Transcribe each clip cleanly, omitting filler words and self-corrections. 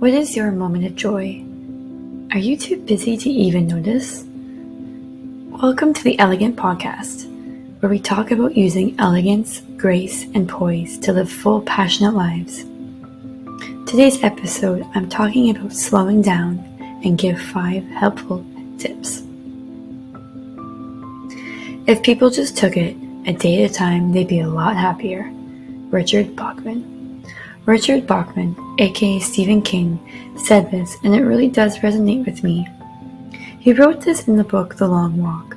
What is your moment of joy? Are you too busy to even notice? Welcome to the Elegant Podcast, where we talk about using elegance, grace, and poise to live full, passionate lives. Today's episode, I'm talking about slowing down and give 5 helpful tips. If people just took it a day at a time, they'd be a lot happier. Richard Bachman. Richard Bachman, aka Stephen King, said this, and it really does resonate with me. He wrote this in the book The Long Walk.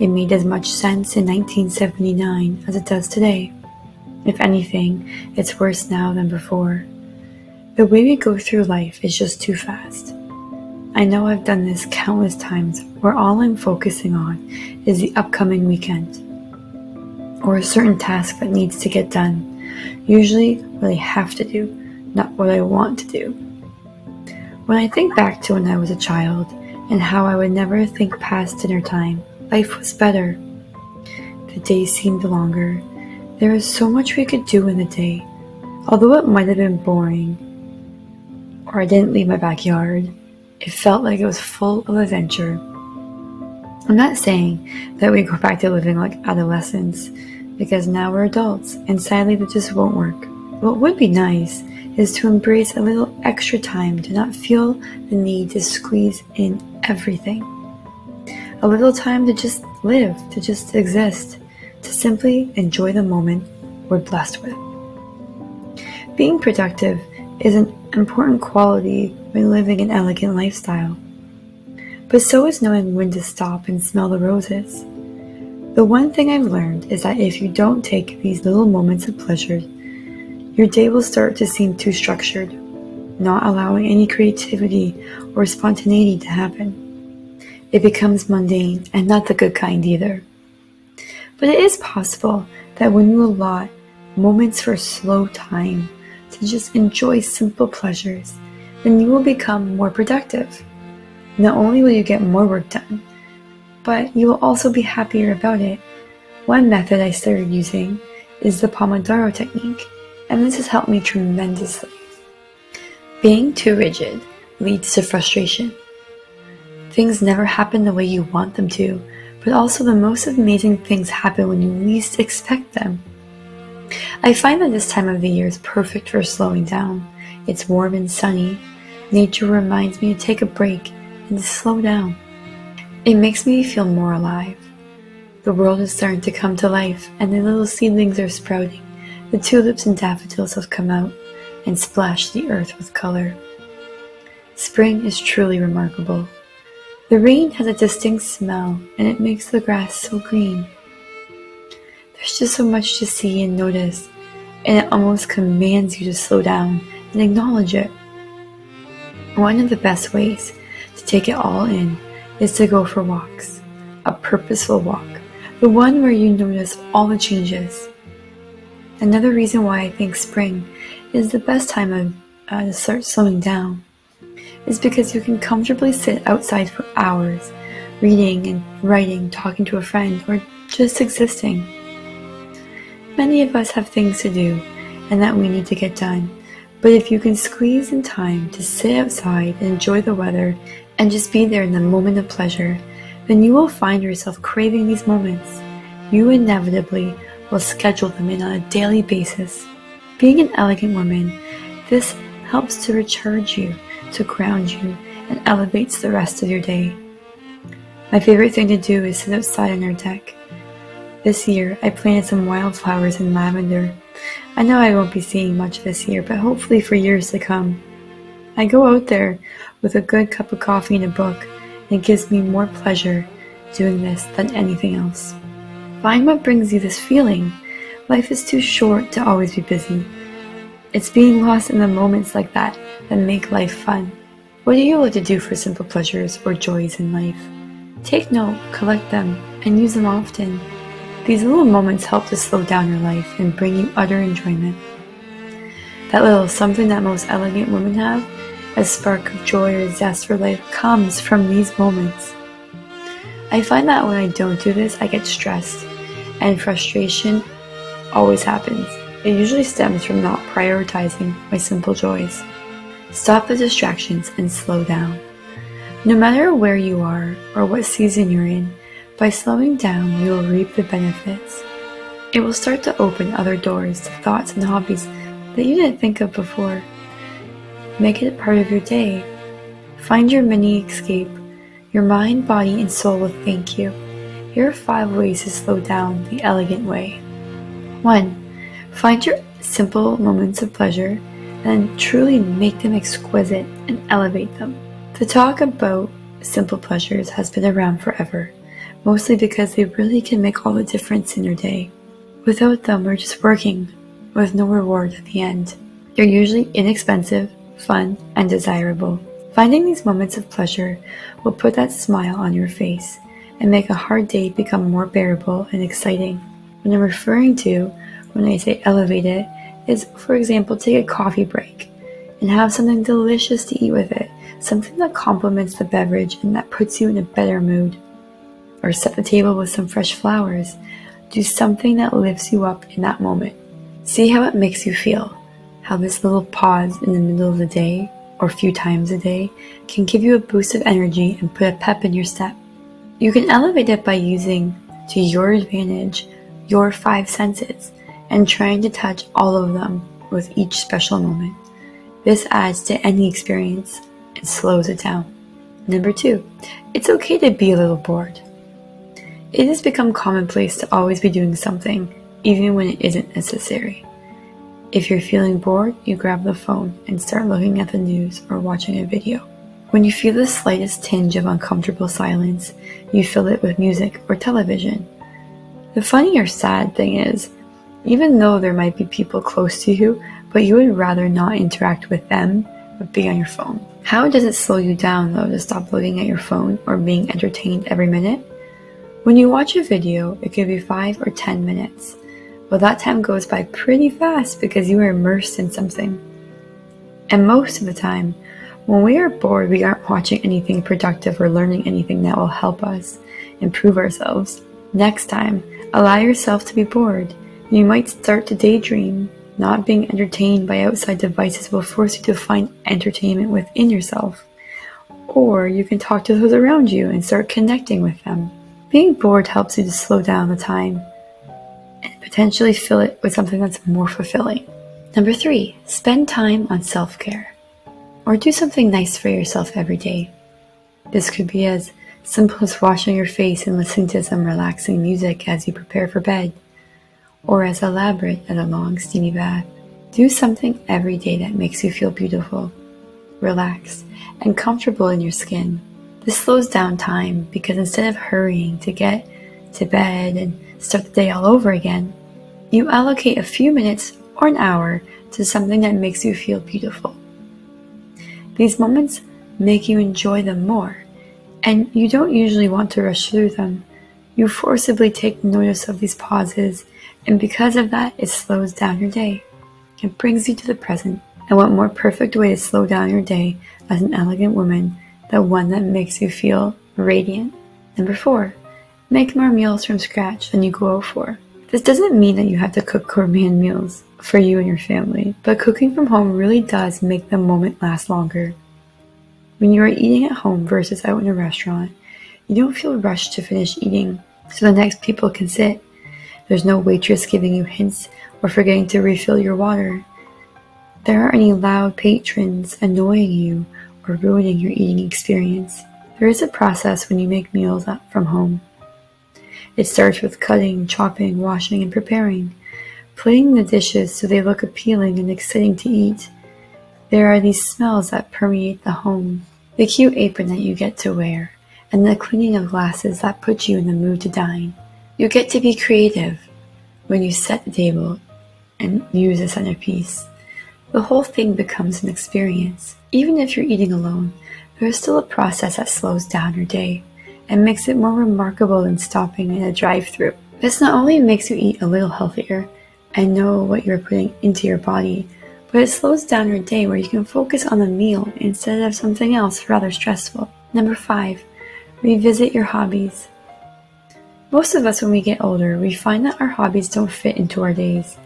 It made as much sense in 1979 as it does today. If anything, it's worse now than before. The way we go through life is just too fast. I know I've done this countless times where all I'm focusing on is the upcoming weekend or a certain task that needs to get done. Usually what I have to do, not what I want to do. When I think back to when I was a child and how I would never think past dinner time, life was better. The day seemed longer. There was so much we could do in the day, although it might have been boring or I didn't leave my backyard. It felt like it was full of adventure. I'm not saying that we go back to living like adolescents, because now we're adults, and sadly that just won't work. What would be nice is to embrace a little extra time, to not feel the need to squeeze in everything. A little time to just live, to just exist, to simply enjoy the moment we're blessed with. Being productive is an important quality when living an elegant lifestyle, but so is knowing when to stop and smell the roses. The one thing I've learned is that if you don't take these little moments of pleasure, your day will start to seem too structured, not allowing any creativity or spontaneity to happen. It becomes mundane and not the good kind either. But it is possible that when you allot moments for slow time to just enjoy simple pleasures, then you will become more productive. Not only will you get more work done, but you will also be happier about it. One method I started using is the Pomodoro technique, and this has helped me tremendously. Being too rigid leads to frustration. Things never happen the way you want them to, but also the most amazing things happen when you least expect them. I find that this time of the year is perfect for slowing down. It's warm and sunny. Nature reminds me to take a break and to slow down. It makes me feel more alive. The world is starting to come to life, and the little seedlings are sprouting. The tulips and daffodils have come out and splashed the earth with color. Spring is truly remarkable. The rain has a distinct smell, and it makes the grass so green. There's just so much to see and notice, and it almost commands you to slow down and acknowledge it. One of the best ways to take it all in is to go for walks, a purposeful walk, the one where you notice all the changes. Another reason why I think spring is the best time to start slowing down is because you can comfortably sit outside for hours, reading and writing, talking to a friend, or just existing. Many of us have things to do and that we need to get done, but if you can squeeze in time to sit outside and enjoy the weather and just be there in the moment of pleasure, then you will find yourself craving these moments. You inevitably will schedule them in on a daily basis. Being an elegant woman, this helps to recharge you, to ground you, and elevates the rest of your day. My favorite thing to do is sit outside on our deck. This year, I planted some wildflowers and lavender. I know I won't be seeing much this year, but hopefully for years to come. I go out there with a good cup of coffee and a book, and it gives me more pleasure doing this than anything else. Find what brings you this feeling. Life is too short to always be busy. It's being lost in the moments like that that make life fun. What do you like to do for simple pleasures or joys in life? Take note, collect them, and use them often. These little moments help to slow down your life and bring you utter enjoyment. That little something that most elegant women have, a spark of joy or zest for life, comes from these moments. I find that when I don't do this, I get stressed, and frustration always happens. It usually stems from not prioritizing my simple joys. Stop the distractions and slow down. No matter where you are or what season you're in, by slowing down, you will reap the benefits. It will start to open other doors to thoughts and hobbies that you didn't think of before. Make it a part of your day. Find your mini escape. Your mind, body, and soul will thank you. Here are 5 ways to slow down the elegant way. 1. Find your simple moments of pleasure and truly make them exquisite and elevate them. The talk about simple pleasures has been around forever, mostly because they really can make all the difference in your day. Without them, we're just working with no reward at the end. They're usually inexpensive, fun, and desirable. Finding these moments of pleasure will put that smile on your face and make a hard day become more bearable and exciting. What I'm referring to when I say elevate it is, for example, take a coffee break and have something delicious to eat with it, something that complements the beverage and that puts you in a better mood. Or set the table with some fresh flowers. Do something that lifts you up in that moment. See how it makes you feel, how this little pause in the middle of the day or few times a day can give you a boost of energy and put a pep in your step. You can elevate it by using, to your advantage, your 5 senses and trying to touch all of them with each special moment. This adds to any experience and slows it down. Number 2, it's okay to be a little bored. It has become commonplace to always be doing something, even when it isn't necessary. If you're feeling bored, you grab the phone and start looking at the news or watching a video. When you feel the slightest tinge of uncomfortable silence, you fill it with music or television. The funny or sad thing is, even though there might be people close to you, but you would rather not interact with them, but be on your phone. How does it slow you down though to stop looking at your phone or being entertained every minute? When you watch a video, it could be 5 or 10 minutes. Well, that time goes by pretty fast because you are immersed in something. And most of the time, when we are bored, we aren't watching anything productive or learning anything that will help us improve ourselves. Next time, allow yourself to be bored. You might start to daydream. Not being entertained by outside devices will force you to find entertainment within yourself. Or you can talk to those around you and start connecting with them. Being bored helps you to slow down the time and potentially fill it with something that's more fulfilling. Number 3, spend time on self-care, or do something nice for yourself every day. This could be as simple as washing your face and listening to some relaxing music as you prepare for bed, or as elaborate as a long steamy bath. Do something every day that makes you feel beautiful, relaxed, and comfortable in your skin. This slows down time because instead of hurrying to get to bed and start the day all over again, you allocate a few minutes or an hour to something that makes you feel beautiful. These moments make you enjoy them more, and you don't usually want to rush through them. You forcibly take notice of these pauses, and because of that, it slows down your day. It brings you to the present. And what more perfect way to slow down your day as an elegant woman than one that makes you feel radiant. Number 4. Make more meals from scratch than you go out for. This doesn't mean that you have to cook gourmet meals for you and your family, but cooking from home really does make the moment last longer. When you are eating at home versus out in a restaurant, you don't feel rushed to finish eating, so the next people can sit. There's no waitress giving you hints or forgetting to refill your water. There aren't any loud patrons annoying you or ruining your eating experience. There is a process when you make meals from home. It starts with cutting, chopping, washing, and preparing, plating the dishes so they look appealing and exciting to eat. There are these smells that permeate the home, the cute apron that you get to wear, and the clinking of glasses that put you in the mood to dine. You get to be creative when you set the table and use a centerpiece. The whole thing becomes an experience. Even if you're eating alone, there is still a process that slows down your day and makes it more remarkable than stopping in a drive-thru. This not only makes you eat a little healthier and know what you're putting into your body, but it slows down your day where you can focus on the meal instead of something else rather stressful. Number 5, revisit your hobbies. Most of us when we get older, we find that our hobbies don't fit into our days.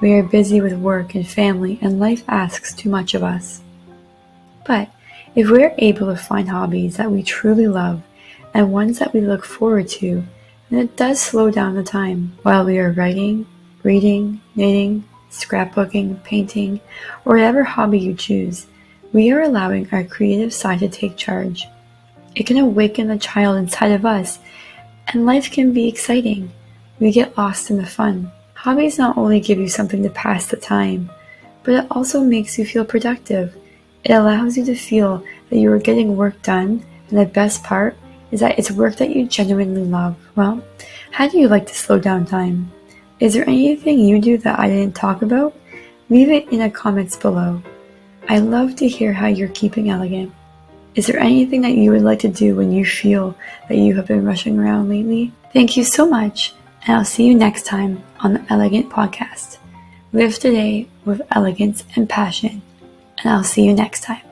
We are busy with work and family, and life asks too much of us. But if we're able to find hobbies that we truly love and ones that we look forward to, then it does slow down the time. While we are writing, reading, knitting, scrapbooking, painting, or whatever hobby you choose, we are allowing our creative side to take charge. It can awaken the child inside of us, and life can be exciting. We get lost in the fun. Hobbies not only give you something to pass the time, but it also makes you feel productive. It allows you to feel that you are getting work done, and the best part is that it's work that you genuinely love. Well, how do you like to slow down time? Is there anything you do that I didn't talk about? Leave it in the comments below. I love to hear how you're keeping elegant. Is there anything that you would like to do when you feel that you have been rushing around lately? Thank you so much, and I'll see you next time on the Elegant Podcast. Live today with elegance and passion, and I'll see you next time.